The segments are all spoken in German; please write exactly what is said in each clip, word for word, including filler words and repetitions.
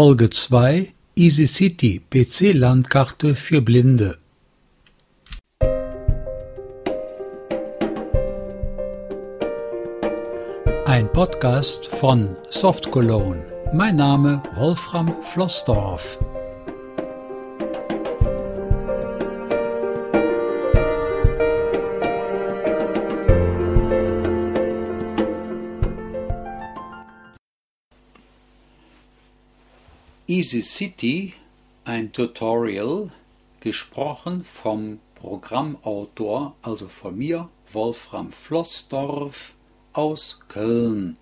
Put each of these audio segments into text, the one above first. Folge zwei EasyCity P C-Landkarte für Blinde. Ein Podcast von Soft Cologne. Mein Name Wolfram Floßdorf. EasyCity, ein Tutorial, gesprochen vom Programmautor, also von mir, Wolfram Floßdorf aus Köln.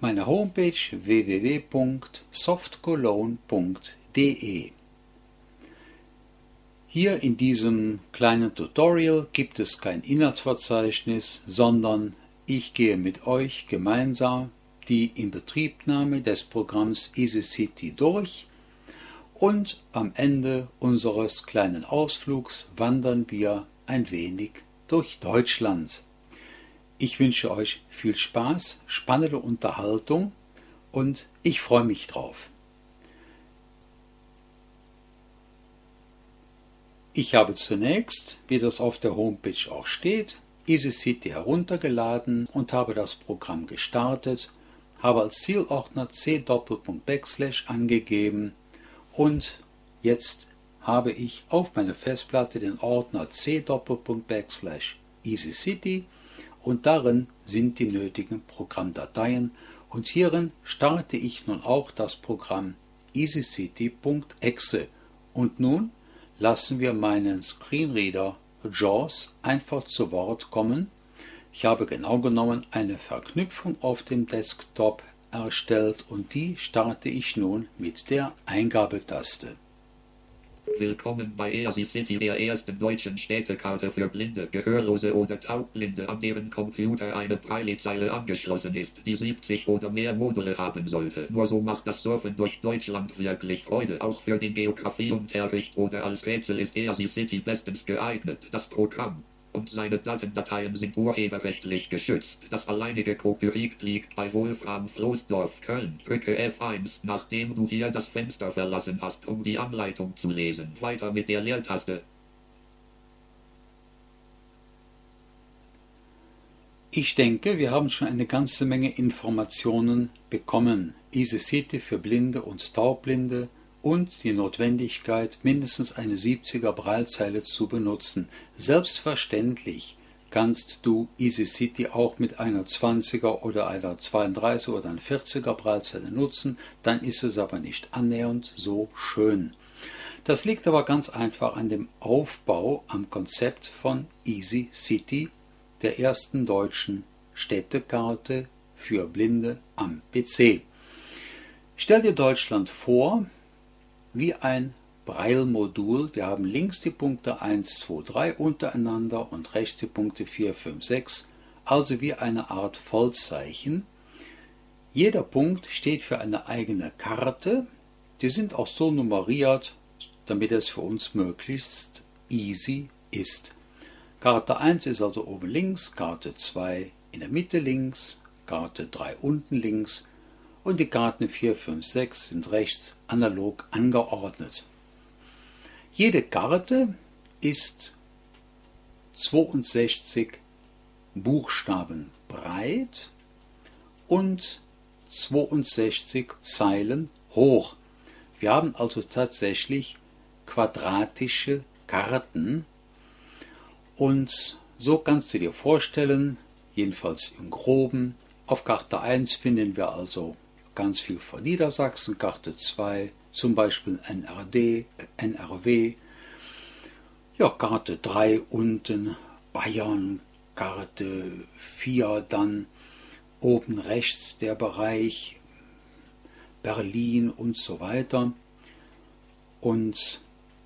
Meine Homepage w w w punkt soft cologne punkt d e. Hier in diesem kleinen Tutorial gibt es kein Inhaltsverzeichnis, sondern ich gehe mit euch gemeinsam die Inbetriebnahme des Programms EasyCity durch und am Ende unseres kleinen Ausflugs wandern wir ein wenig durch Deutschland. Ich wünsche euch viel Spaß, spannende Unterhaltung und ich freue mich drauf. Ich habe zunächst, wie das auf der Homepage auch steht, EasyCity heruntergeladen und habe das Programm gestartet, habe als Zielordner c:\backslash angegeben und jetzt habe ich auf meiner Festplatte den Ordner c:\backslash EasyCity und darin sind die nötigen Programmdateien und hierin starte ich nun auch das Programm EasyCity.exe und nun lassen wir meinen Screenreader JAWS einfach zu Wort kommen. Ich habe genau genommen eine Verknüpfung auf dem Desktop erstellt und die starte ich nun mit der Eingabetaste. Willkommen bei EasyCity, der ersten deutschen Städtekarte für Blinde, Gehörlose oder Taubblinde, an deren Computer eine Braillezeile angeschlossen ist, die siebzig oder mehr Module haben sollte. Nur so macht das Surfen durch Deutschland wirklich Freude. Auch für den Geografieunterricht oder als Rätsel ist EasyCity bestens geeignet. Das Programm und seine Datendateien sind urheberrechtlich geschützt. Das alleinige Copyright liegt bei Wolfram Floßdorf, Köln. Drücke F eins, nachdem du hier das Fenster verlassen hast, um die Anleitung zu lesen. Weiter mit der Leertaste. Ich denke, wir haben schon eine ganze Menge Informationen bekommen. EasyCity für Blinde und Taubblinde und die Notwendigkeit, mindestens eine siebziger Braillezeile zu benutzen. Selbstverständlich kannst du EasyCity auch mit einer zwanziger oder einer zweiunddreißiger oder einer vierziger Braillezeile nutzen, dann ist es aber nicht annähernd so schön. Das liegt aber ganz einfach an dem Aufbau, am Konzept von EasyCity, der ersten deutschen Städtekarte für Blinde am P C. Stell dir Deutschland vor wie ein Braille-Modul. Wir haben links die Punkte eins, zwei, drei untereinander und rechts die Punkte vier, fünf, sechs, also wie eine Art Vollzeichen. Jeder Punkt steht für eine eigene Karte. Die sind auch so nummeriert, damit es für uns möglichst easy ist. Karte eins ist also oben links, Karte zwei in der Mitte links, Karte drei unten links, und die Karten vier, fünf, sechs sind rechts analog angeordnet. Jede Karte ist zweiundsechzig Buchstaben breit und zweiundsechzig Zeilen hoch. Wir haben also tatsächlich quadratische Karten und so kannst du dir vorstellen, jedenfalls im Groben, auf Karte eins finden wir also ganz viel von Niedersachsen, Karte zwei, zum Beispiel N R D, N R W, ja, Karte drei unten, Bayern, Karte vier, dann oben rechts der Bereich Berlin und so weiter. Und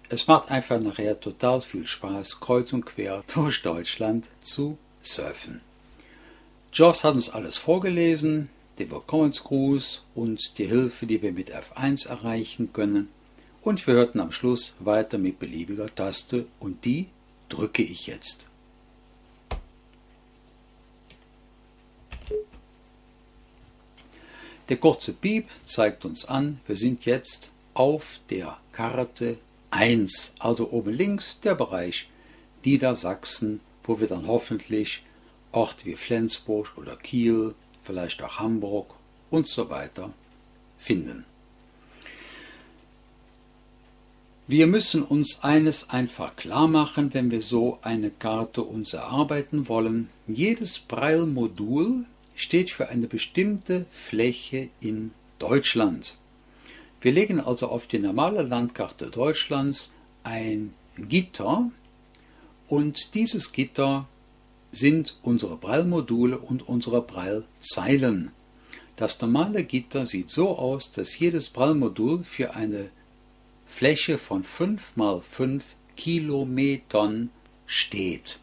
es macht einfach nachher total viel Spaß, kreuz und quer durch Deutschland zu surfen. JAWS hat uns alles vorgelesen, den Willkommensgruß und die Hilfe, die wir mit F eins erreichen können. Und wir hörten am Schluss weiter mit beliebiger Taste und die drücke ich jetzt. Der kurze Piep zeigt uns an, wir sind jetzt auf der Karte eins, also oben links der Bereich Niedersachsen, wo wir dann hoffentlich Orte wie Flensburg oder Kiel, vielleicht auch Hamburg und so weiter finden. Wir müssen uns eines einfach klar machen, wenn wir so eine Karte uns erarbeiten wollen. Jedes Braille-Modul steht für eine bestimmte Fläche in Deutschland. Wir legen also auf die normale Landkarte Deutschlands ein Gitter und dieses Gitter sind unsere Braille-Module und unsere Braillezeilen. Das normale Gitter sieht so aus, dass jedes Braille-Modul für eine Fläche von fünf mal fünf Kilometern steht.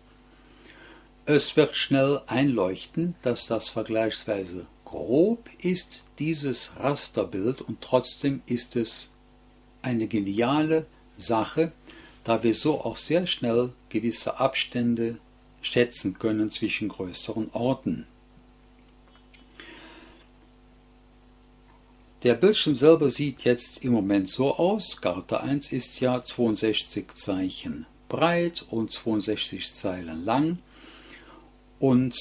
Es wird schnell einleuchten, dass das vergleichsweise grob ist, dieses Rasterbild, und trotzdem ist es eine geniale Sache, da wir so auch sehr schnell gewisse Abstände schätzen können zwischen größeren Orten. Der Bildschirm selber sieht jetzt im Moment so aus. Karte eins ist ja zweiundsechzig Zeichen breit und zweiundsechzig Zeilen lang. Und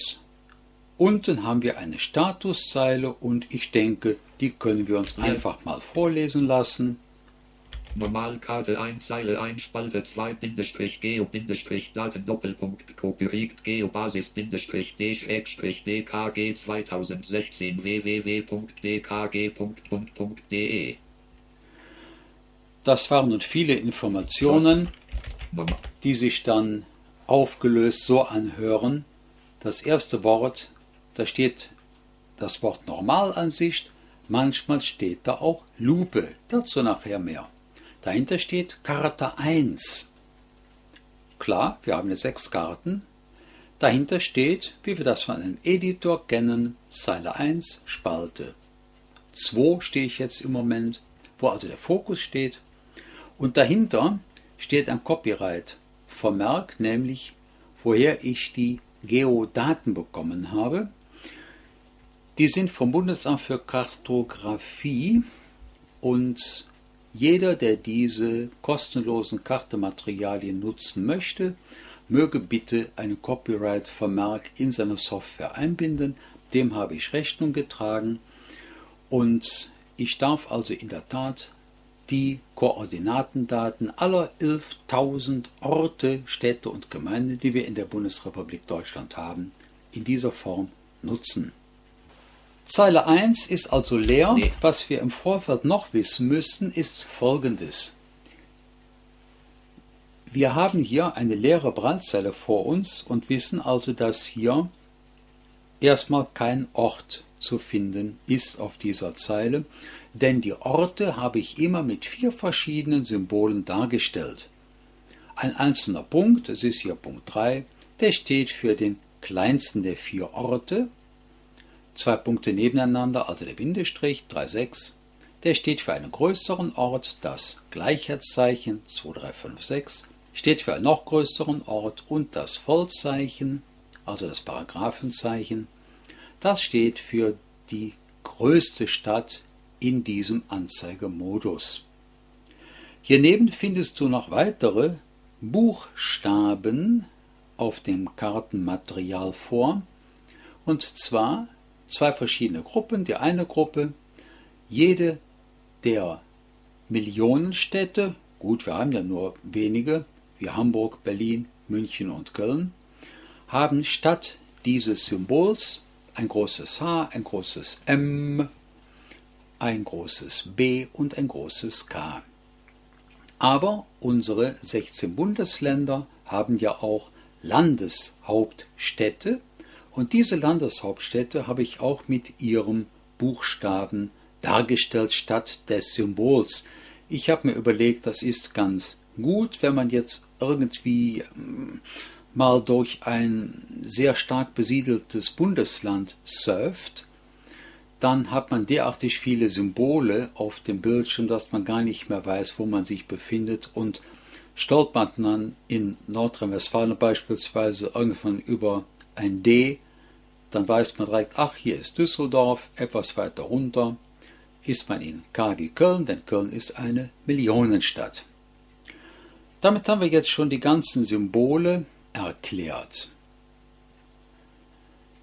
unten haben wir eine Statuszeile und ich denke, die können wir uns einfach mal vorlesen lassen. Normalkarte eins, Zeile eins, Spalte zwei, Bindestrich, Geo, Bindestrich, Daten, Doppelpunkt, Copyright, Geo, Basis, Bindestrich, D, Schrägstrich, D K G zwanzig sechzehn, w w w punkt d k g punkt bund punkt d e. Das waren nun viele Informationen, die sich dann aufgelöst so anhören. Das erste Wort, da steht das Wort Normalansicht, manchmal steht da auch Lupe, dazu nachher mehr. Dahinter steht Karte eins. Klar, wir haben ja sechs Karten. Dahinter steht, wie wir das von einem Editor kennen, Zeile eins, Spalte zwei stehe ich jetzt im Moment, wo also der Fokus steht. Und dahinter steht ein Copyright-Vermerk, nämlich woher ich die Geodaten bekommen habe. Die sind vom Bundesamt für Kartografie und jeder, der diese kostenlosen Kartenmaterialien nutzen möchte, möge bitte einen Copyright-Vermerk in seine Software einbinden. Dem habe ich Rechnung getragen und ich darf also in der Tat die Koordinatendaten aller elftausend Orte, Städte und Gemeinden, die wir in der Bundesrepublik Deutschland haben, in dieser Form nutzen. Zeile eins ist also leer. Nee. Was wir im Vorfeld noch wissen müssen, ist Folgendes. Wir haben hier eine leere Braillezeile vor uns und wissen also, dass hier erstmal kein Ort zu finden ist auf dieser Zeile, denn die Orte habe ich immer mit vier verschiedenen Symbolen dargestellt. Ein einzelner Punkt, das ist hier Punkt drei, der steht für den kleinsten der vier Orte. Zwei Punkte nebeneinander, also der Bindestrich drei Komma sechs, der steht für einen größeren Ort, das Gleichheitszeichen zwei drei fünf sechs steht für einen noch größeren Ort und das Vollzeichen, also das Paragraphenzeichen, das steht für die größte Stadt in diesem Anzeigemodus. Hierneben findest du noch weitere Buchstaben auf dem Kartenmaterial vor, und zwar zwei verschiedene Gruppen. Die eine Gruppe, jede der Millionenstädte, gut, wir haben ja nur wenige, wie Hamburg, Berlin, München und Köln, haben statt dieses Symbols ein großes H, ein großes M, ein großes B und ein großes K. Aber unsere sechzehn Bundesländer haben ja auch Landeshauptstädte. Und diese Landeshauptstädte habe ich auch mit ihrem Buchstaben dargestellt, statt des Symbols. Ich habe mir überlegt, das ist ganz gut, wenn man jetzt irgendwie mal durch ein sehr stark besiedeltes Bundesland surft, dann hat man derartig viele Symbole auf dem Bildschirm, dass man gar nicht mehr weiß, wo man sich befindet, und stolpert man dann in Nordrhein-Westfalen beispielsweise irgendwann über ein D, dann weiß man direkt, ach, hier ist Düsseldorf, etwas weiter runter ist man in K wie Köln, denn Köln ist eine Millionenstadt. Damit haben wir jetzt schon die ganzen Symbole erklärt.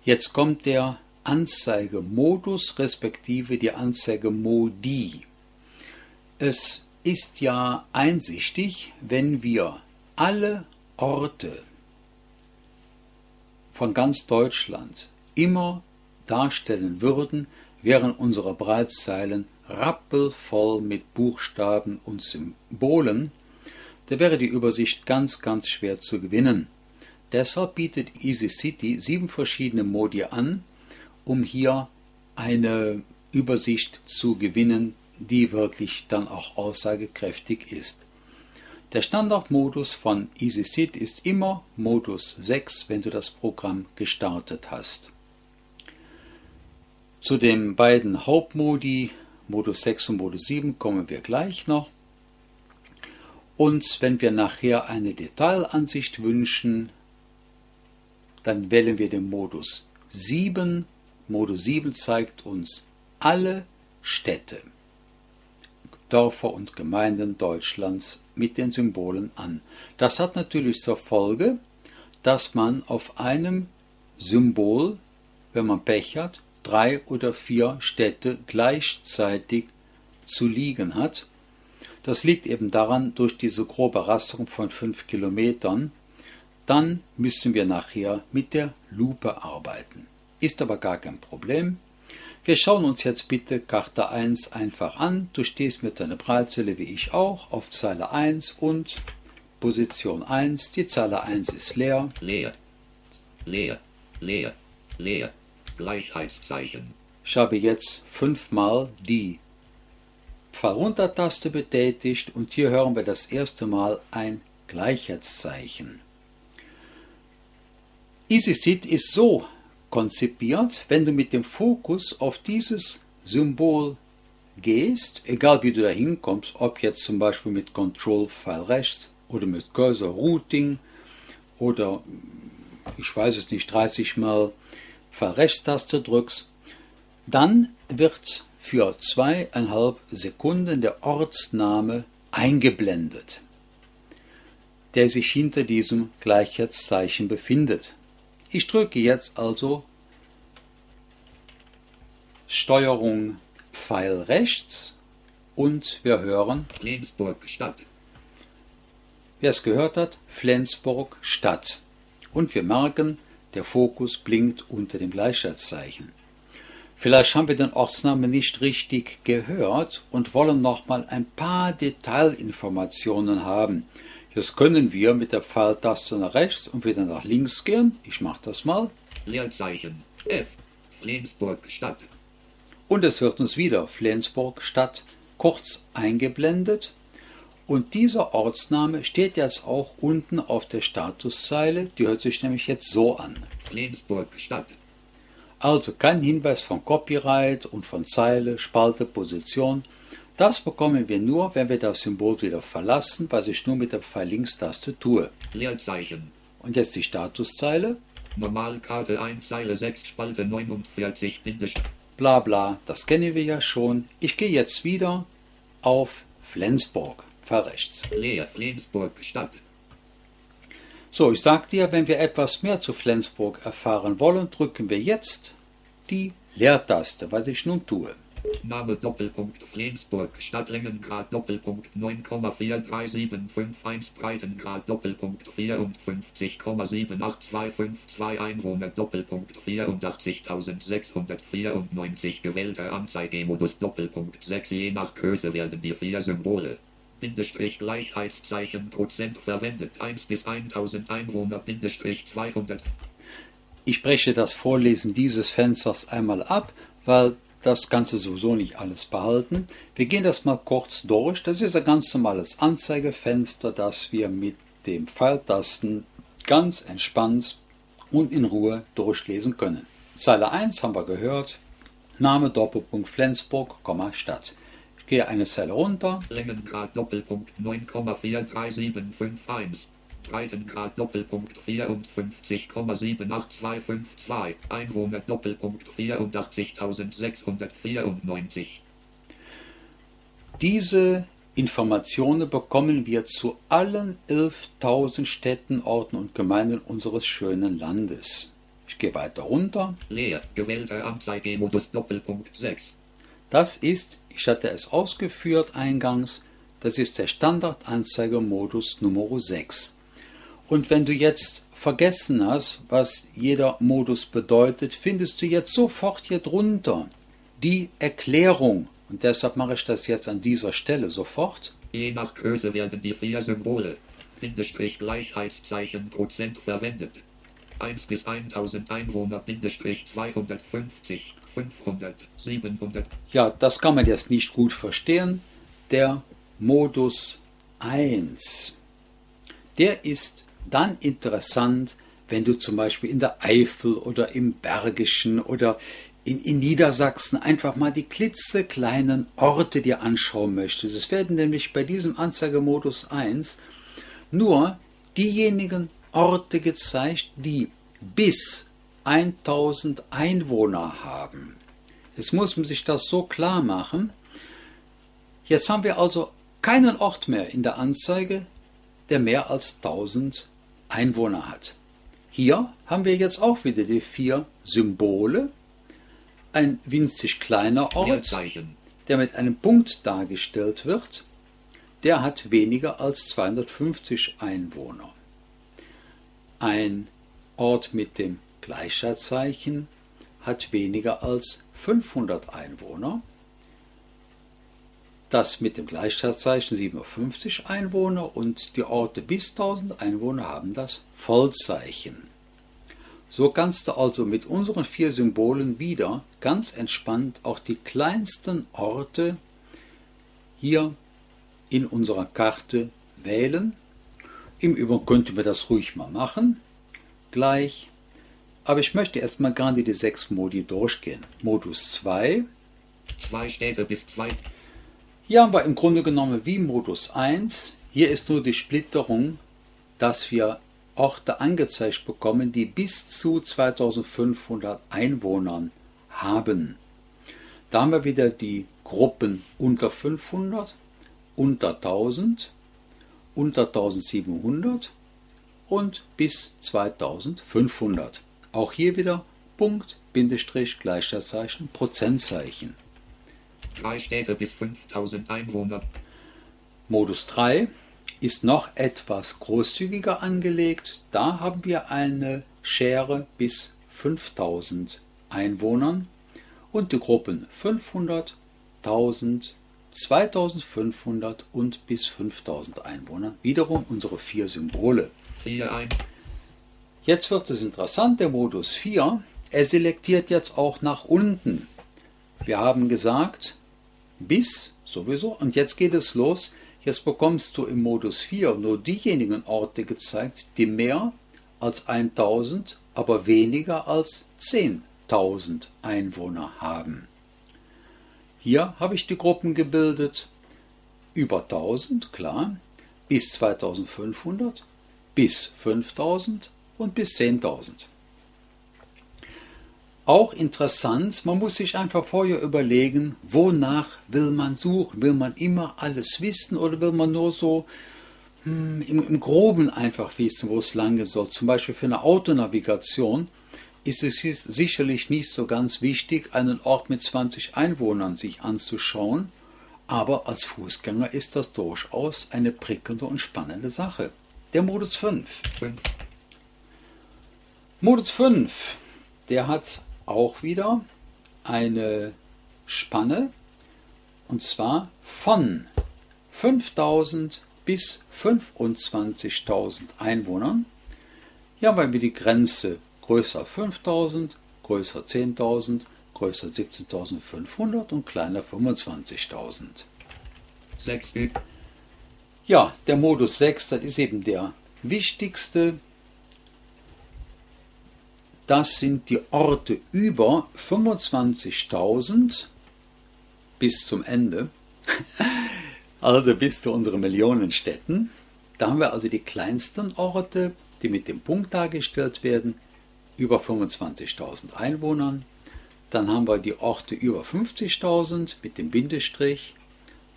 Jetzt kommt der Anzeigemodus respektive die Anzeigemodi. Es ist ja einsichtig, wenn wir alle Orte von ganz Deutschland immer darstellen würden, wären unsere Braillezeilen rappelvoll mit Buchstaben und Symbolen, da wäre die Übersicht ganz, ganz schwer zu gewinnen. Deshalb bietet EasyCity sieben verschiedene Modi an, um hier eine Übersicht zu gewinnen, die wirklich dann auch aussagekräftig ist. Der Standardmodus von EasyCity ist immer Modus sechs, wenn du das Programm gestartet hast. Zu den beiden Hauptmodi, Modus sechs und Modus sieben, kommen wir gleich noch. Und wenn wir nachher eine Detailansicht wünschen, dann wählen wir den Modus sieben. Modus sieben zeigt uns alle Städte, Dörfer und Gemeinden Deutschlands mit den Symbolen an. Das hat natürlich zur Folge, dass man auf einem Symbol, wenn man Pech hat, drei oder vier Städte gleichzeitig zu liegen hat. Das liegt eben daran, durch diese grobe Rasterung von fünf Kilometern, dann müssen wir nachher mit der Lupe arbeiten. Ist aber gar kein Problem. Wir schauen uns jetzt bitte Karte eins einfach an. Du stehst mit deiner Braillezeile wie ich auch auf Zeile eins und Position eins. Die Zeile eins ist leer. Leer, leer, leer, leer. Gleichheitszeichen. Ich habe jetzt fünfmal die Pfeil-Runter-Taste betätigt und hier hören wir das erste Mal ein Gleichheitszeichen. EasyCity ist so konzipiert, wenn du mit dem Fokus auf dieses Symbol gehst, egal wie du da hinkommst, ob jetzt zum Beispiel mit Control Pfeil rechts oder mit Cursor Routing oder ich weiß es nicht, dreißig mal Pfeil rechts Taste drückst, dann wird für zweieinhalb Sekunden der Ortsname eingeblendet, der sich hinter diesem Gleichheitszeichen befindet. Ich drücke jetzt also Steuerung Pfeil rechts und wir hören Flensburg Stadt. Wer es gehört hat, Flensburg Stadt. Und wir merken, der Fokus blinkt unter dem Gleichheitszeichen. Vielleicht haben wir den Ortsnamen nicht richtig gehört und wollen nochmal ein paar Detailinformationen haben. Jetzt können wir mit der Pfeiltaste nach rechts und wieder nach links gehen. Ich mache das mal. Leerzeichen F. Flensburg Stadt. Und es wird uns wieder Flensburg Stadt kurz eingeblendet. Und dieser Ortsname steht jetzt auch unten auf der Statuszeile. Die hört sich nämlich jetzt so an. Flensburg Stadt. Also kein Hinweis von Copyright und von Zeile, Spalte, Position. Das bekommen wir nur, wenn wir das Symbol wieder verlassen, was ich nur mit der Pfeil-Links-Taste tue. Leerzeichen. Und jetzt die Statuszeile. Normalkarte eins, Zeile sechs, Spalte neunundvierzig, bla bla, das kennen wir ja schon. Ich gehe jetzt wieder auf Flensburg, Pfeil rechts. Leer, Flensburg Stadt. So, ich sagte ja, wenn wir etwas mehr zu Flensburg erfahren wollen, drücken wir jetzt die Leertaste, was ich nun tue. Name Doppelpunkt Flensburg Stadt Längengrad Doppelpunkt neun Komma vier drei sieben fünf eins Breitengrad Doppelpunkt vierundfünfzig Komma sieben acht zwei fünf zwei Einwohner Doppelpunkt vierundachtzigtausendsechshundertvierundneunzig gewählter Anzeigemodus Doppelpunkt sechs Je nach Größe werden die vier Symbole Bindestrich Gleichheitszeichen Prozent verwendet eins bis tausend Einwohner Bindestrich zweihundert. Ich breche das Vorlesen dieses Fensters einmal ab, weil das Ganze sowieso nicht alles behalten. Wir gehen das mal kurz durch. Das ist ein ganz normales Anzeigefenster, das wir mit den Pfeiltasten ganz entspannt und in Ruhe durchlesen können. Zeile eins haben wir gehört. Name Doppelpunkt Flensburg, Stadt. Ich gehe eine Zeile runter. Längengrad Doppelpunkt neun Komma vier drei sieben fünf eins. Breitengrad Doppelpunkt vierundfünfzig Komma sieben acht zwei fünf zwei, Einwohner Doppelpunkt vierundachtzigtausendsechshundertvierundneunzig. Diese Informationen bekommen wir zu allen elftausend Städten, Orten und Gemeinden unseres schönen Landes. Ich gehe weiter runter. Leer, gewählter Anzeigemodus Doppelpunkt sechs. Das ist, ich hatte es ausgeführt eingangs, das ist der Standardanzeigemodus Nummer sechs. Und wenn du jetzt vergessen hast, was jeder Modus bedeutet, findest du jetzt sofort hier drunter die Erklärung. Und deshalb mache ich das jetzt an dieser Stelle sofort. Je nach Größe werden die vier Symbole, Bindestrich Gleichheitszeichen Prozent verwendet. eins bis tausend Einwohner, Bindestrich zweihundertfünfzig, fünfhundert, siebenhundert. Ja, das kann man jetzt nicht gut verstehen. Der Modus eins, der ist dann interessant, wenn du zum Beispiel in der Eifel oder im Bergischen oder in, in Niedersachsen einfach mal die klitzekleinen Orte dir anschauen möchtest. Es werden nämlich bei diesem Anzeigemodus eins nur diejenigen Orte gezeigt, die bis tausend Einwohner haben. Jetzt muss man sich das so klar machen. Jetzt haben wir also keinen Ort mehr in der Anzeige, der mehr als tausend Einwohner hat. Hier haben wir jetzt auch wieder die vier Symbole. Ein winzig kleiner Ort, der mit einem Punkt dargestellt wird, der hat weniger als zweihundertfünfzig Einwohner. Ein Ort mit dem Gleichheitszeichen hat weniger als fünfhundert Einwohner. Das mit dem Gleichheitszeichen siebenhundertfünfzig Einwohner und die Orte bis tausend Einwohner haben das Vollzeichen. So kannst du also mit unseren vier Symbolen wieder ganz entspannt auch die kleinsten Orte hier in unserer Karte wählen. Im Übrigen könnten wir das ruhig mal machen, gleich. Aber ich möchte erstmal gerade die sechs Modi durchgehen. Modus zwei. Zwei Städte bis zwei. Hier haben wir im Grunde genommen wie Modus eins. Hier ist nur die Splitterung, dass wir Orte angezeigt bekommen, die bis zu zweitausendfünfhundert Einwohnern haben. Da haben wir wieder die Gruppen unter fünfhundert, unter tausend, unter tausendsiebenhundert und bis zweitausendfünfhundert. Auch hier wieder Punkt, Bindestrich, Gleichheitszeichen, Prozentzeichen. Drei Städte bis fünftausend Einwohner. Modus drei ist noch etwas großzügiger angelegt. Da haben wir eine Schere bis fünftausend Einwohnern und die Gruppen fünfhundert, tausend, zweitausendfünfhundert und bis fünftausend Einwohner. Wiederum unsere vier Symbole. Jetzt wird es interessant, der Modus vier, er selektiert jetzt auch nach unten. Wir haben gesagt, bis sowieso, und jetzt geht es los. Jetzt bekommst du im Modus vier nur diejenigen Orte gezeigt, die mehr als tausend, aber weniger als zehntausend Einwohner haben. Hier habe ich die Gruppen gebildet, über tausend, klar, bis zweitausendfünfhundert, bis fünftausend und bis zehntausend. Auch interessant, man muss sich einfach vorher überlegen, wonach will man suchen, will man immer alles wissen oder will man nur so hm, im, im Groben einfach wissen, wo es lang geht. Zum Beispiel für eine Autonavigation ist es sicherlich nicht so ganz wichtig, einen Ort mit zwanzig Einwohnern sich anzuschauen, aber als Fußgänger ist das durchaus eine prickelnde und spannende Sache. Der Modus fünf. Modus fünf, der hat auch wieder eine Spanne, und zwar von fünftausend bis fünfundzwanzigtausend Einwohnern. Hier haben wir die Grenze größer fünftausend, größer zehntausend, größer siebzehntausendfünfhundert und kleiner fünfundzwanzigtausend. Ja, der Modus sechs, das ist eben der wichtigste. Das sind die Orte über fünfundzwanzigtausend bis zum Ende, also bis zu unseren Millionenstädten. Da haben wir also die kleinsten Orte, die mit dem Punkt dargestellt werden, über fünfundzwanzigtausend Einwohnern. Dann haben wir die Orte über fünfzigtausend mit dem Bindestrich.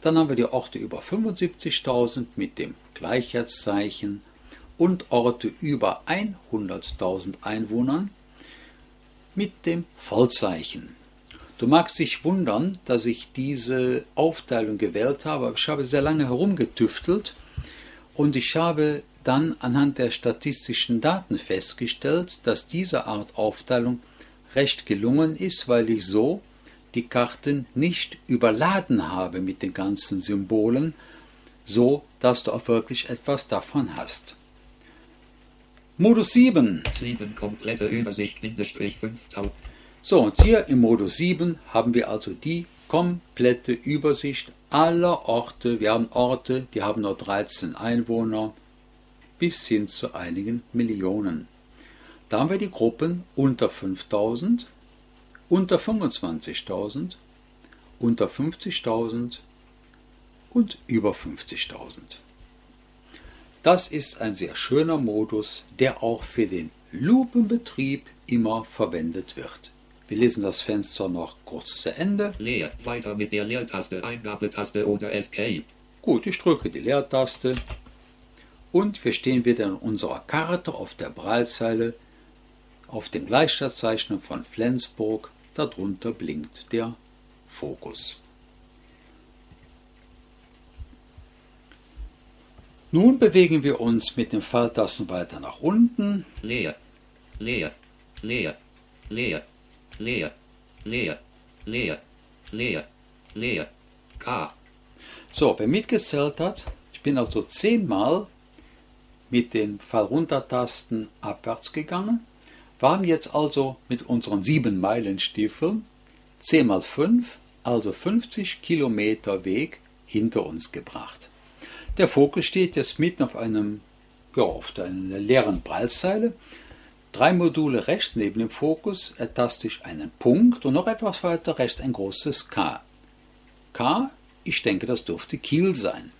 Dann haben wir die Orte über fünfundsiebzigtausend mit dem Gleichheitszeichen und Orte über hunderttausend Einwohnern mit dem Vollzeichen. Du magst dich wundern, dass ich diese Aufteilung gewählt habe. Ich habe sehr lange herumgetüftelt und ich habe dann anhand der statistischen Daten festgestellt, dass diese Art Aufteilung recht gelungen ist, weil ich so die Karten nicht überladen habe mit den ganzen Symbolen, so dass du auch wirklich etwas davon hast. Modus sieben. sieben komplette Übersicht, Bindestrich fünftausend. So, und hier im Modus sieben haben wir also die komplette Übersicht aller Orte. Wir haben Orte, die haben nur dreizehn Einwohner, bis hin zu einigen Millionen. Da haben wir die Gruppen unter fünftausend, unter fünfundzwanzigtausend, unter fünfzigtausend und über fünfzigtausend. Das ist ein sehr schöner Modus, der auch für den Lupenbetrieb immer verwendet wird. Wir lesen das Fenster noch kurz zu Ende. Leer, weiter mit der Leertaste, Eingabetaste oder Escape. Gut, ich drücke die Leertaste und wir stehen wieder in unserer Karte auf der Braillezeile, auf dem Gleichheitszeichen von Flensburg. Darunter blinkt der Fokus. Nun bewegen wir uns mit den Pfeiltasten weiter nach unten. Leer, leer, leer, leer, leer, leer, leer, leer, leer, K. So, wer mitgezählt hat, ich bin also zehnmal mit den Pfeil-Runter-Tasten abwärts gegangen. Wir haben jetzt also mit unseren sieben Meilenstiefeln zehn mal fünf, also fünfzig Kilometer Weg hinter uns gebracht. Der Fokus steht jetzt mitten auf, einem, ja, auf einer leeren Braillezeile. Drei Module rechts neben dem Fokus ertaste ich einen Punkt und noch etwas weiter rechts ein großes K. K, ich denke, das dürfte Kiel sein.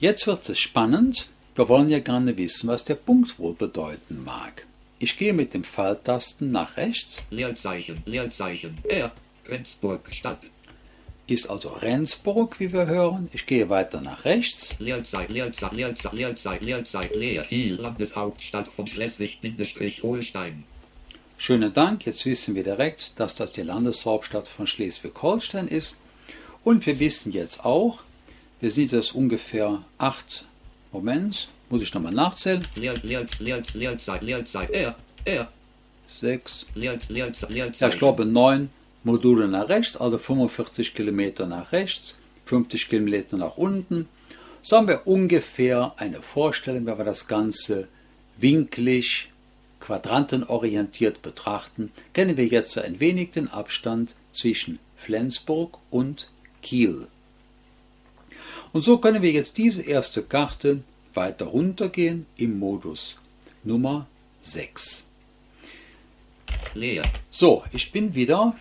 Jetzt wird es spannend. Wir wollen ja gerne wissen, was der Punkt wohl bedeuten mag. Ich gehe mit den Pfeiltasten nach rechts. Leerzeichen, Leerzeichen, R, Rendsburg, Stadt. Ist also Rendsburg, wie wir hören. Ich gehe weiter nach rechts. Leerzeit, Leerzeit, Leerzeit, Leerzeit, Leerzeit, Leer, Kiel, Landeshauptstadt von Schleswig-Holstein. Schönen Dank, jetzt wissen wir direkt, dass das die Landeshauptstadt von Schleswig-Holstein ist. Und wir wissen jetzt auch, wir sind jetzt ungefähr acht, Moment, muss ich nochmal nachzählen. Leer, Leer, Leer, Leerzeit, Leerzeit, R, R. sechs, Leer, Leer, Leerzeit. Ja, ich glaube neun. Module nach rechts, also fünfundvierzig Kilometer nach rechts, fünfzig Kilometer nach unten. So haben wir ungefähr eine Vorstellung, wenn wir das Ganze winklig, quadrantenorientiert betrachten, kennen wir jetzt ein wenig den Abstand zwischen Flensburg und Kiel. Und so können wir jetzt diese erste Karte weiter runtergehen im Modus Nummer sechs. Leer. So, ich bin wieder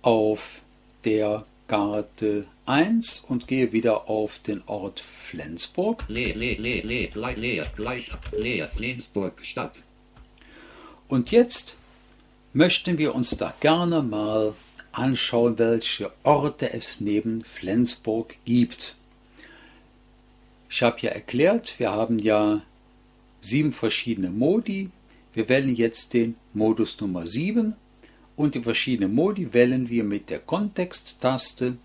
auf der Karte eins und gehe wieder auf den Ort Flensburg. Leer, leer, leer, leer, leer, leer, gleich, leer, Flensburg, Stadt. Und jetzt möchten wir uns da gerne mal anschauen, welche Orte es neben Flensburg gibt. Ich habe ja erklärt, wir haben ja sieben verschiedene Modi. Wir wählen jetzt den Modus Nummer sieben. Und die verschiedenen Modi wählen wir mit der Kontexttaste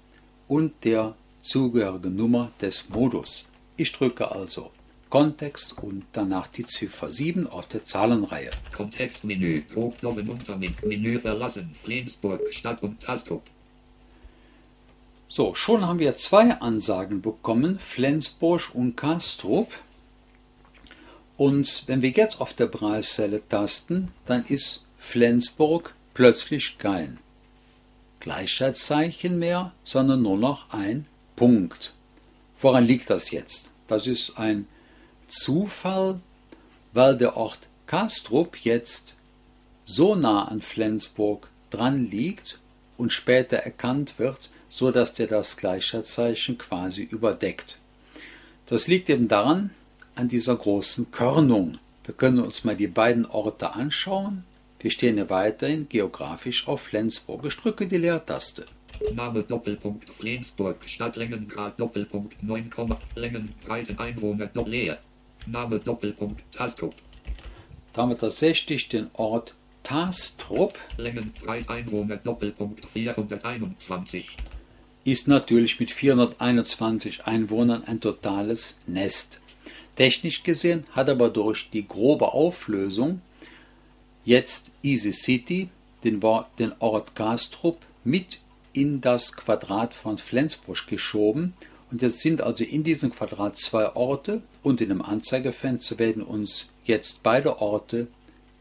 und der zugehörigen Nummer des Modus. Ich drücke also Kontext und danach die Ziffer sieben auf der Zahlenreihe. Kontextmenü, Hochkommen, Untermenü, verlassen, Flensburg, Stadt und Tastrup. So, schon haben wir zwei Ansagen bekommen, Flensburg und Kastrup. Und wenn wir jetzt auf der Braillezeile tasten, dann ist Flensburg plötzlich kein Gleichheitszeichen mehr, sondern nur noch ein Punkt. Woran liegt das jetzt? Das ist ein Zufall, weil der Ort Kastrup jetzt so nah an Flensburg dran liegt und später erkannt wird, sodass der das Gleichheitszeichen quasi überdeckt. Das liegt eben daran, an dieser großen Körnung. Wir können uns mal die beiden Orte anschauen. Wir stehen ja weiterhin geografisch auf Flensburg. Ich drücke die Leertaste. Name Doppelpunkt Flensburg, Stadt Längengrad Doppelpunkt neun, Längen, Breite, Einwohner, Doppel, Name Doppelpunkt Tastrup. Da haben wir tatsächlich den Ort Tastrup. Längen, Breite, Einwohner, Doppelpunkt vierhunderteinundzwanzig. Ist natürlich mit vierhunderteinundzwanzig Einwohnern ein totales Nest. Technisch gesehen hat aber durch die grobe Auflösung jetzt EasyCity den Ort Gastrup mit in das Quadrat von Flensburg geschoben. Und jetzt sind also in diesem Quadrat zwei Orte und in dem Anzeigefenster werden uns jetzt beide Orte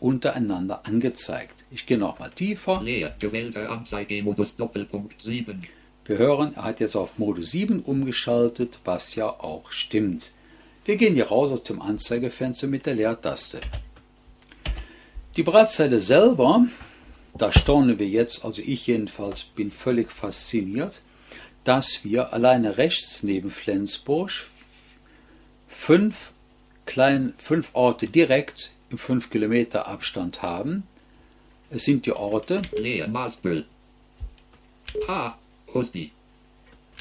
untereinander angezeigt. Ich gehe nochmal tiefer. Leer, gewählter Anzeigemodus Doppelpunkt sieben. Wir hören, er hat jetzt auf Modus sieben umgeschaltet, was ja auch stimmt. Wir gehen hier raus aus dem Anzeigefenster mit der Leertaste. Die Braillezeile selber, da staunen wir jetzt, also ich jedenfalls bin völlig fasziniert, dass wir alleine rechts neben Flensburg fünf, klein, fünf Orte direkt im fünf Kilometer Abstand haben. Es sind die Orte Leer, Maasbüll, H. Husti,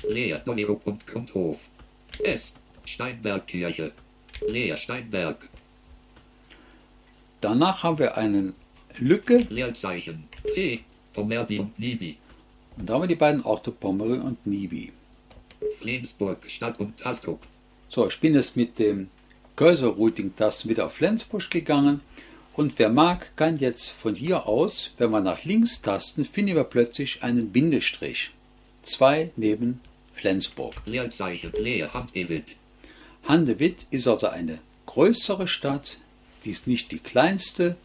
Leer, Donnerup und Grundhof, S. Steinbergkirche, Leer, Steinberg. Danach haben wir eine Lücke. Leerzeichen, P. Pommerdi und Nibi. Und da haben wir die beiden Orte Pommery und Nibi. Flensburg, Stadt und Tastrup. So, ich bin jetzt mit dem Cursor-Routing-Tasten wieder auf Flensburg gegangen. Und wer mag, kann jetzt von hier aus, wenn wir nach links tasten, finden wir plötzlich einen Bindestrich. Zwei neben Flensburg. Leerzeichen, Leer, Handewitt. Handewitt ist also eine größere Stadt, die ist nicht die kleinste.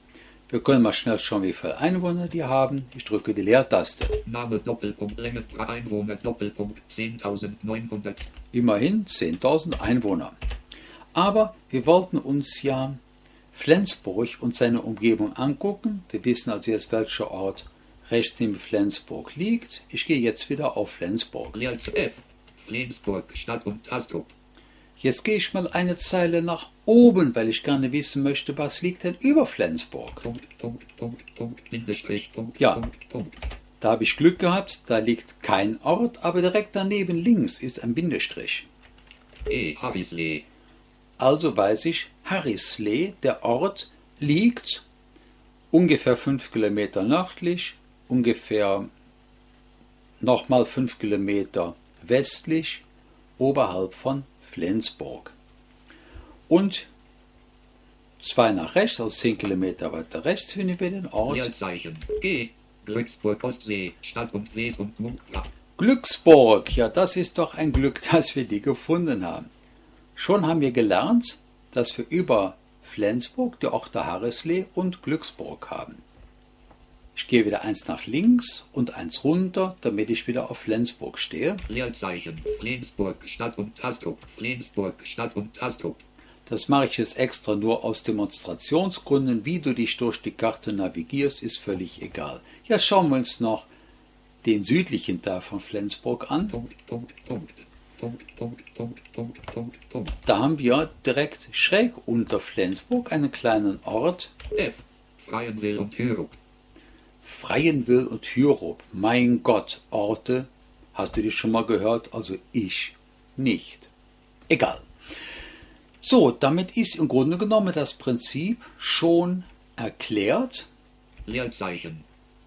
Wir können mal schnell schauen, wie viele Einwohner die haben. Ich drücke die Leertaste. Name Doppelpunkt Länge pro Einwohner Doppelpunkt zehntausendneunhundert. Immerhin zehntausend Einwohner. Aber wir wollten uns ja Flensburg und seine Umgebung angucken. Wir wissen also jetzt, welcher Ort rechts neben Flensburg liegt. Ich gehe jetzt wieder auf Flensburg. F. Flensburg, Stadt und Tastrup. Jetzt gehe ich mal eine Zeile nach oben, weil ich gerne wissen möchte, was liegt denn über Flensburg. Punkt, Punkt, Punkt, Punkt, Bindestrich, Punkt, ja, Punkt, Punkt. Da habe ich Glück gehabt, da liegt kein Ort, aber direkt daneben links ist ein Bindestrich. E. Harrislee. Also weiß ich, Harrislee, der Ort, liegt ungefähr fünf Kilometer nördlich, ungefähr nochmal fünf Kilometer westlich, oberhalb von Flensburg. Und zwei nach rechts, also zehn Kilometer weiter rechts, finden wir den Ort. Leerzeichen, G. Glücksburg, Ostsee, Stadt und Wes und Munkla. Glücksburg, ja, das ist doch ein Glück, dass wir die gefunden haben. Schon haben wir gelernt, dass wir über Flensburg die Orte Harrislee und Glücksburg haben. Ich gehe wieder eins nach links und eins runter, damit ich wieder auf Flensburg stehe. Leerzeichen, Flensburg, Stadt und Tastrup, Flensburg, Stadt und Tastrup. Das mache ich jetzt extra nur aus Demonstrationsgründen. Wie du dich durch die Karte navigierst, ist völlig egal. Jetzt schauen wir uns noch den südlichen Teil von Flensburg an. Punkt, Punkt, Punkt. Punkt, Punkt, Punkt, Punkt, Punkt, Punkt. Da haben wir direkt schräg unter Flensburg einen kleinen Ort. F. Freienwil und Hürup. Freienwil und Hürup. Mein Gott, Orte. Hast du die schon mal gehört? Also ich nicht. Egal. So, damit ist im Grunde genommen das Prinzip schon erklärt. Leerzeichen.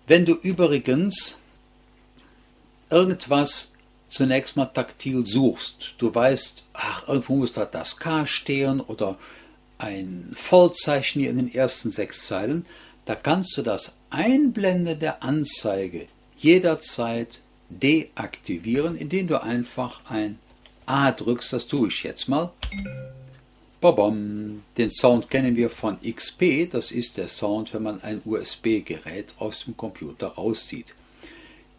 Wenn du übrigens irgendwas zunächst mal taktil suchst. Du weißt, ach, irgendwo muss da das K stehen oder ein Vollzeichen hier in den ersten sechs Zeilen. Da kannst du das Einblenden der Anzeige jederzeit deaktivieren, indem du einfach ein A drückst. Das tue ich jetzt mal. Babam. Den Sound kennen wir von X P. Das ist der Sound, wenn man ein U S B-Gerät aus dem Computer rauszieht.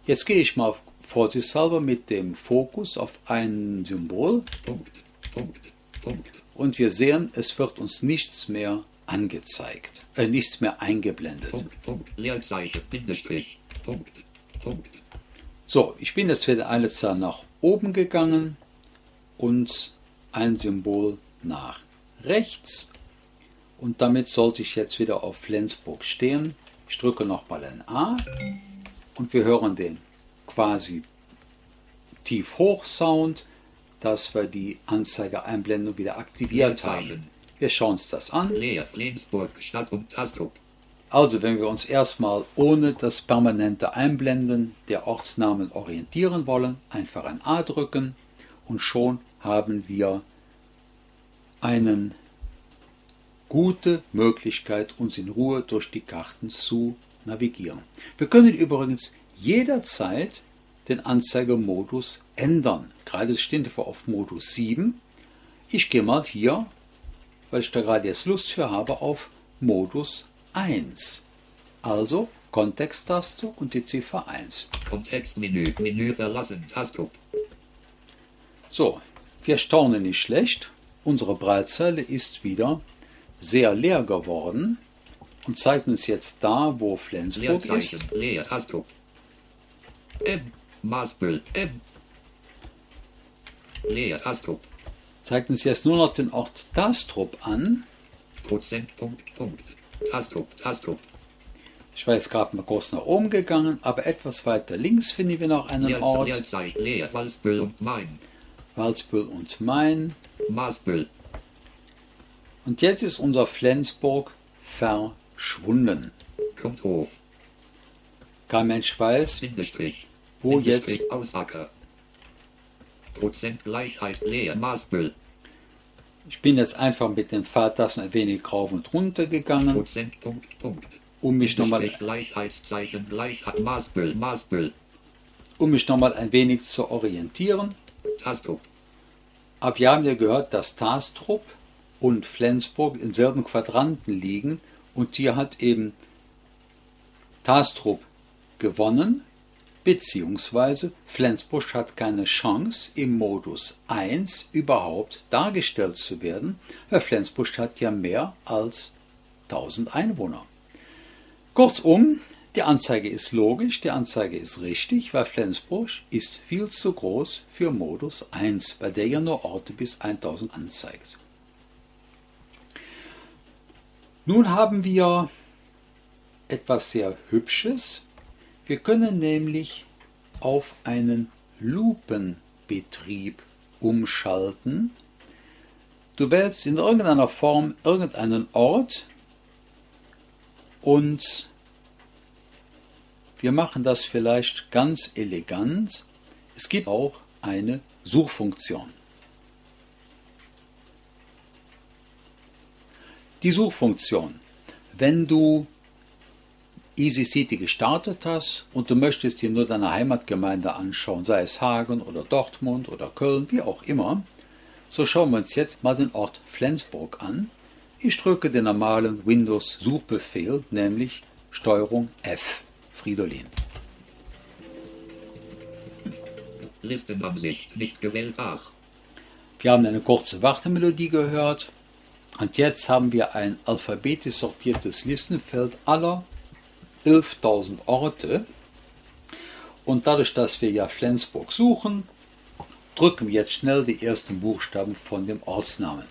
Jetzt gehe ich mal auf vorsichtshalber mit dem Fokus auf ein Symbol. Punkt, Punkt, Punkt. Und wir sehen, es wird uns nichts mehr angezeigt, äh, nichts mehr eingeblendet. Punkt, Punkt, Leerzeichen, Bindestrich, Punkt, Punkt. So, ich bin jetzt wieder eine Zahl nach oben gegangen und ein Symbol nach rechts. Und damit sollte ich jetzt wieder auf Flensburg stehen. Ich drücke nochmal ein A und wir hören den quasi Tief-Hoch-Sound, dass wir die Anzeigeeinblendung wieder aktiviert haben. Wir schauen uns das an. Also wenn wir uns erstmal ohne das permanente Einblenden der Ortsnamen orientieren wollen, einfach ein A drücken und schon haben wir einen gute Möglichkeit, uns in Ruhe durch die Karten zu navigieren. Wir können übrigens jederzeit den Anzeigemodus ändern. Gerade stehen wir auf Modus sieben. Ich gehe mal hier, weil ich da gerade jetzt Lust für habe, auf Modus eins. Also Kontexttaste und die Ziffer eins. Kontextmenü, Menü verlassen, Taste. So, wir staunen nicht schlecht. Unsere Braillezeile ist wieder sehr leer geworden und zeigt uns jetzt da, wo Flensburg ist. Zeigt uns jetzt nur noch den Ort Tastrup an. Ich war jetzt gerade mal kurz nach oben gegangen, aber etwas weiter links finden wir noch einen Ort. Walsbüll und Main. Walsbüll und Main. Und jetzt ist unser Flensburg verschwunden. Kein Mensch weiß, wo jetzt ich bin jetzt einfach mit den Pfeiltasten ein wenig rauf und runter gegangen, um mich nochmal um mich nochmal ein wenig zu orientieren. Aber wir haben ja gehört, dass Tastrup und Flensburg im selben Quadranten liegen und hier hat eben Tastrup gewonnen, beziehungsweise Flensburg hat keine Chance im Modus eins überhaupt dargestellt zu werden, weil Flensburg hat ja mehr als tausend Einwohner. Kurzum, die Anzeige ist logisch, die Anzeige ist richtig, weil Flensburg ist viel zu groß für Modus eins, bei der ja nur Orte bis tausend anzeigt. Nun haben wir etwas sehr Hübsches. Wir können nämlich auf einen Lupenbetrieb umschalten. Du wählst in irgendeiner Form irgendeinen Ort und wir machen das vielleicht ganz elegant. Es gibt auch eine Suchfunktion. Die Suchfunktion. Wenn du EasyCity gestartet hast und du möchtest dir nur deine Heimatgemeinde anschauen, sei es Hagen oder Dortmund oder Köln, wie auch immer, so schauen wir uns jetzt mal den Ort Flensburg an. Ich drücke den normalen Windows-Suchbefehl, nämlich Steuerung F. Fridolin. Listenansicht nicht gewählt nach. Wir haben eine kurze Wartemelodie gehört. Und jetzt haben wir ein alphabetisch sortiertes Listenfeld aller elftausend Orte. Und dadurch, dass wir ja Flensburg suchen, drücken wir jetzt schnell die ersten Buchstaben von dem Ortsnamen.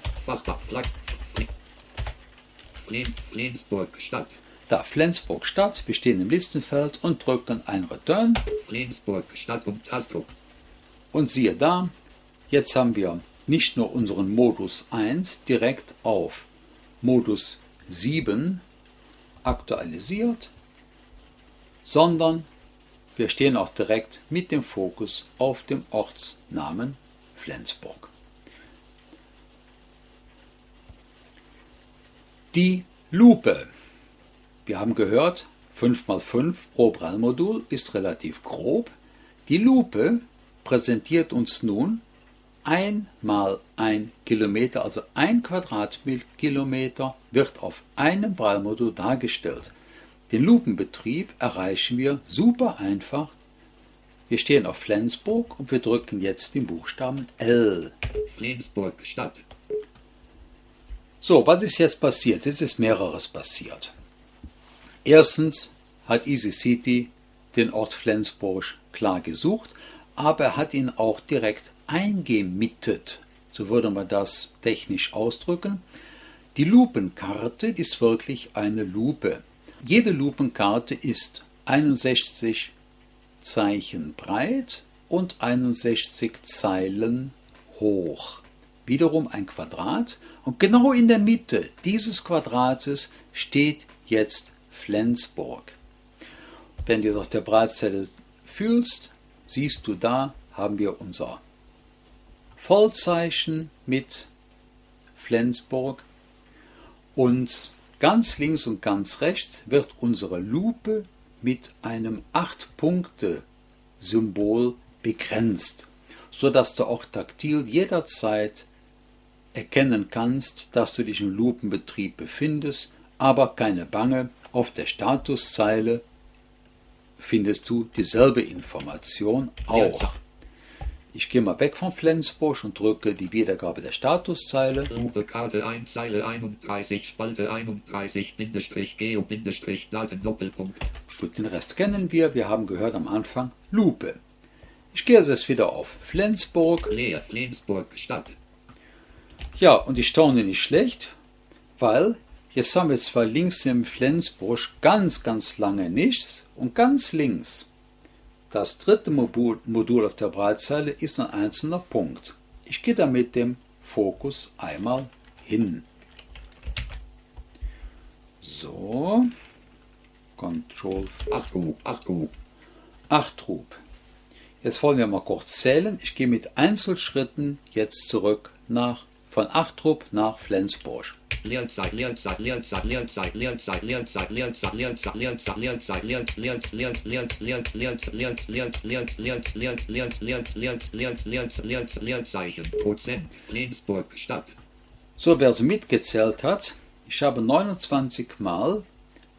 Flensburg Stadt. Da, Flensburg Stadt, wir stehen im Listenfeld und drücken ein Return. Flensburg Stadt und Tastrup. Und siehe da, jetzt haben wir nicht nur unseren Modus eins direkt auf Modus sieben aktualisiert, sondern wir stehen auch direkt mit dem Fokus auf dem Ortsnamen Flensburg. Die Lupe. Wir haben gehört, fünf mal fünf pro Braillemodul ist relativ grob. Die Lupe präsentiert uns nun ein mal ein Kilometer, also ein Quadratkilometer, wird auf einem Braillemodul dargestellt. Den Lupenbetrieb erreichen wir super einfach. Wir stehen auf Flensburg und wir drücken jetzt den Buchstaben L. Flensburg Stadt. So, was ist jetzt passiert? Jetzt ist mehreres passiert. Erstens hat EasyCity den Ort Flensburg klar gesucht, aber er hat ihn auch direkt eingemittet, So würde man das technisch ausdrücken. Die Lupenkarte ist wirklich eine Lupe. Jede Lupenkarte ist einundsechzig Zeichen breit und einundsechzig Zeilen hoch. Wiederum ein Quadrat. Und genau in der Mitte dieses Quadrates steht jetzt Flensburg. Wenn du dich auf der Braillezeile fühlst, siehst du, da haben wir unser Vollzeichen mit Flensburg. Und ganz links und ganz rechts wird unsere Lupe mit einem acht-Punkte-Symbol begrenzt, sodass du auch taktil jederzeit erkennen kannst, dass du dich im Lupenbetrieb befindest. Aber keine Bange, auf der Statuszeile findest du dieselbe Information auch. Ich gehe mal weg von Flensburg und drücke die Wiedergabe der Statuszeile. Lupe Karte eins, Zeile einunddreißig, Spalte einunddreißig, Bindestrich, Geo, Bindestrich, Daten, Doppelpunkt. Gut, den Rest kennen wir. Wir haben gehört am Anfang Lupe. Ich gehe also jetzt wieder auf Flensburg. Leer, Flensburg, Stadt. Ja, und ich staune nicht schlecht, weil jetzt haben wir zwar links im Flensburg ganz, ganz lange nichts und ganz links. Das dritte Modul auf der Braillezeile ist ein einzelner Punkt. Ich gehe da mit dem Fokus einmal hin. So. Control Achtrub. Achtrub. Achtrub. Jetzt wollen wir mal kurz zählen. Ich gehe mit Einzelschritten jetzt zurück nach von Achtrub nach Flensburg. Leerzeit, Leerzeit, Leerzeit, Leerzeit, Leerzeit, Leerzeit, Leerzeit, Leerzeit, Leerzeit, Leerzeit, Leerzeit, Leerzeit, Leerzeit, Leerzeit, Leerzeit, Leerzeit, Leerzeit, Leerzeit, Leerzeit, Leerzeit, Leerzeit, Leerzeit, Leerzeichen, Prozent, Flensburg, Stadt. So, wer es mitgezählt hat, ich habe neunundzwanzig Mal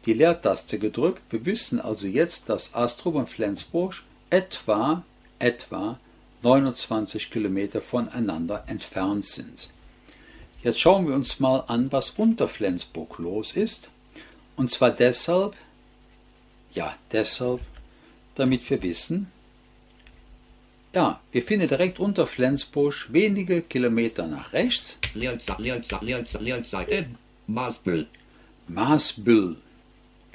die Leertaste gedrückt. Wir wissen also jetzt, dass Astrub und Flensburg etwa, etwa neunundzwanzig Kilometer voneinander entfernt sind. Jetzt schauen wir uns mal an, was unter Flensburg los ist. Und zwar deshalb, ja deshalb, damit wir wissen, ja, wir finden direkt unter Flensburg wenige Kilometer nach rechts. Leerzeit, Leerzeit, Leerzeit, Leerzeit, M, Maasbüll. Maasbüll.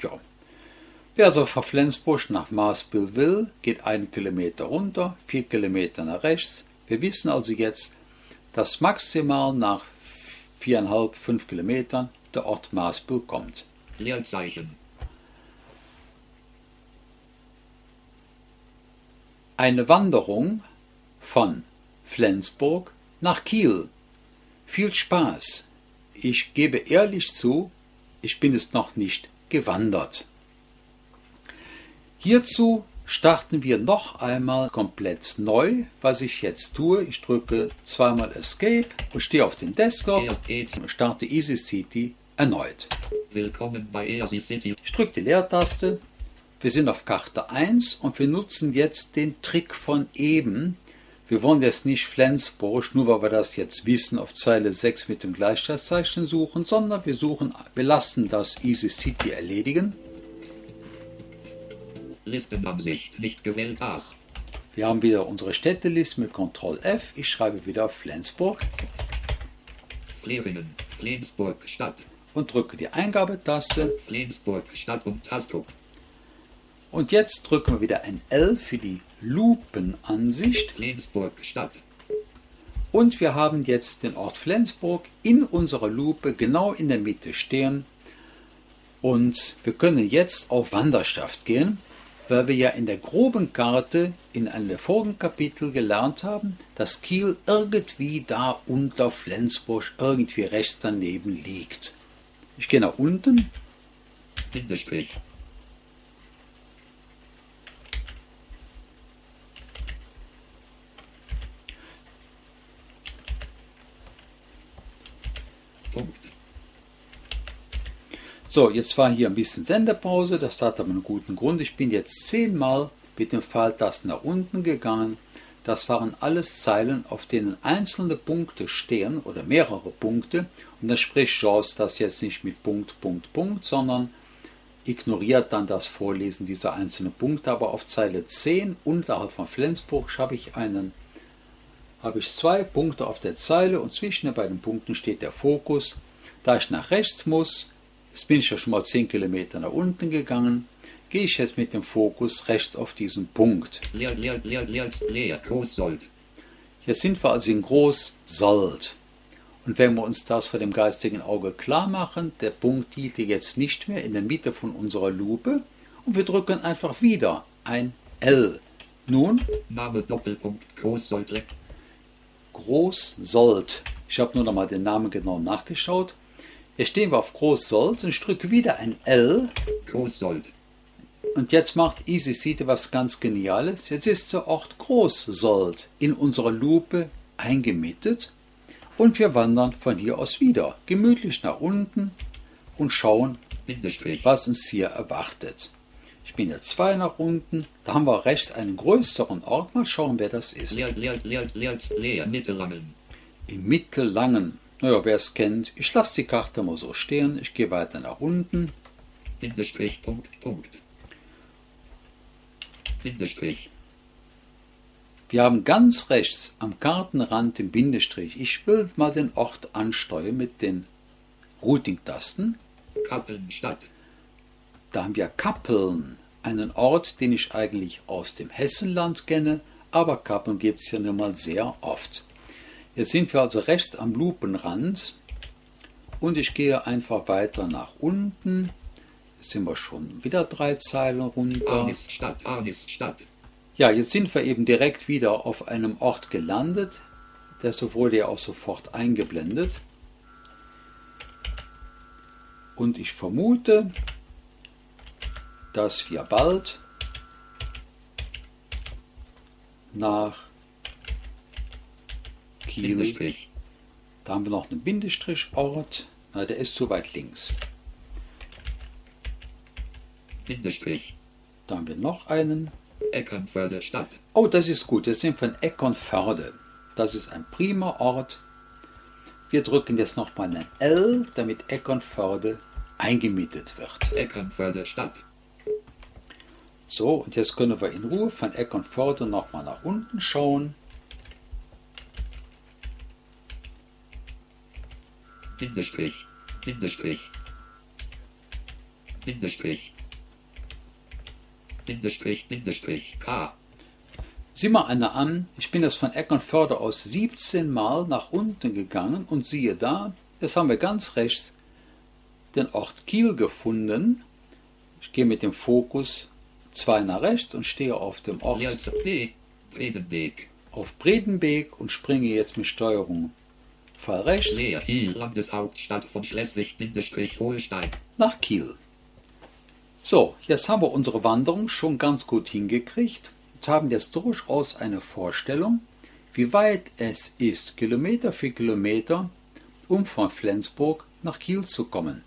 Ja. Wer also von Flensburg nach Maasbüll will, geht einen Kilometer runter, vier Kilometer nach rechts. Wir wissen also jetzt, dass maximal nach viereinhalb, fünf Kilometern der Ort Maasbüll kommt. Leerzeichen. Eine Wanderung von Flensburg nach Kiel. Viel Spaß. Ich gebe ehrlich zu, ich bin es noch nicht gewandert. Hierzu starten wir noch einmal komplett neu, was ich jetzt tue. Ich drücke zweimal Escape und stehe auf den Desktop und starte EasyCity erneut. Willkommen bei EasyCity. Ich drücke die Leertaste. Wir sind auf Karte eins und wir nutzen jetzt den Trick von eben. Wir wollen jetzt nicht Flensburg, nur weil wir das jetzt wissen, auf Zeile sechs mit dem Gleichschaltzeichen suchen, sondern wir suchen, wir lassen das EasyCity erledigen. Listenansicht nicht gewählt. Ach. Wir haben wieder unsere Städteliste mit Control F. Ich schreibe wieder Flensburg. Fleringen, Flensburg Stadt. Und drücke die Eingabetaste. Flensburg Stadt und Tastrup. Und jetzt drücken wir wieder ein L für die Lupenansicht. Flensburg Stadt. Und wir haben jetzt den Ort Flensburg in unserer Lupe genau in der Mitte stehen. Und wir können jetzt auf Wanderschaft gehen, weil wir ja in der groben Karte in einem der vorigen Kapitel gelernt haben, dass Kiel irgendwie da unter Flensburg irgendwie rechts daneben liegt. Ich gehe nach unten. Bindestrich. Punkt. So, jetzt war hier ein bisschen Sendepause, das hat aber einen guten Grund. Ich bin jetzt zehnmal mit den Pfeiltasten nach unten gegangen. Das waren alles Zeilen, auf denen einzelne Punkte stehen oder mehrere Punkte. Und dann spricht JAWS das jetzt nicht mit Punkt, Punkt, Punkt, sondern ignoriert dann das Vorlesen dieser einzelnen Punkte. Aber auf Zeile zehn unterhalb von Flensburg habe ich einen, habe ich zwei Punkte auf der Zeile und zwischen den beiden Punkten steht der Fokus. Da ich nach rechts muss, jetzt bin ich ja schon mal zehn Kilometer nach unten gegangen, gehe ich jetzt mit dem Fokus rechts auf diesen Punkt. Jetzt sind wir also in Großsold. Und wenn wir uns das vor dem geistigen Auge klar machen, der Punkt dielte jetzt nicht mehr in der Mitte von unserer Lupe und wir drücken einfach wieder ein L. Nun, Name Doppelpunkt Großsold. Großsold. Ich habe nur noch mal den Namen genau nachgeschaut. Jetzt stehen wir auf Großsold und ich drücke wieder ein L. Großsold. Und jetzt macht EasyCity was ganz Geniales. Jetzt ist der Ort Großsold in unserer Lupe eingemittet. Und wir wandern von hier aus wieder gemütlich nach unten und schauen, was uns hier erwartet. Ich bin jetzt zwei nach unten. Da haben wir rechts einen größeren Ort. Mal schauen, wer das ist. Leer, leer, leer, leer, leer, Mittellangen. In Mittellangen. Naja, wer es kennt. Ich lasse die Karte mal so stehen. Ich gehe weiter nach unten. Bindestrich, Punkt, Punkt. Bindestrich. Wir haben ganz rechts am Kartenrand den Bindestrich. Ich will mal den Ort ansteuern mit den Routing-Tasten. Kappelnstadt. Da haben wir Kappeln, einen Ort, den ich eigentlich aus dem Hessenland kenne, aber Kappeln gibt es ja nun mal sehr oft. Jetzt sind wir also rechts am Lupenrand und ich gehe einfach weiter nach unten. Jetzt sind wir schon wieder drei Zeilen runter. Arnisstadt, Arnisstadt. Ja, jetzt sind wir eben direkt wieder auf einem Ort gelandet. Deshalb wurde er auch sofort eingeblendet. Und ich vermute, dass wir bald nach Kiel, Bindestrich. Da haben wir noch einen Bindestrichort, na, der ist zu weit links. Bindestrich. Da haben wir noch einen. Eckernförde Stadt. Oh, das ist gut, jetzt sind wir in Eckernförde. Das ist ein prima Ort. Wir drücken jetzt nochmal ein L, damit Eckernförde eingemietet wird. Eckernförde Stadt. So, und jetzt können wir in Ruhe von Eckernförde nochmal nach unten schauen. Bindestrich, Bindestrich, Bindestrich, Bindestrich, Bindestrich, K. Sieh mal einer an, ich bin jetzt von Eckernförde aus siebzehn Mal nach unten gegangen und siehe da, jetzt haben wir ganz rechts den Ort Kiel gefunden. Ich gehe mit dem Fokus zwei nach rechts und stehe auf dem Ort Bredenbeek. Auf Bredenbeek und springe jetzt mit Steuerung Fall rechts Leer, Kiel, Landeshauptstadt von Schleswig-Holstein nach Kiel. So, jetzt haben wir unsere Wanderung schon ganz gut hingekriegt und haben jetzt durchaus eine Vorstellung, wie weit es ist, Kilometer für Kilometer, um von Flensburg nach Kiel zu kommen.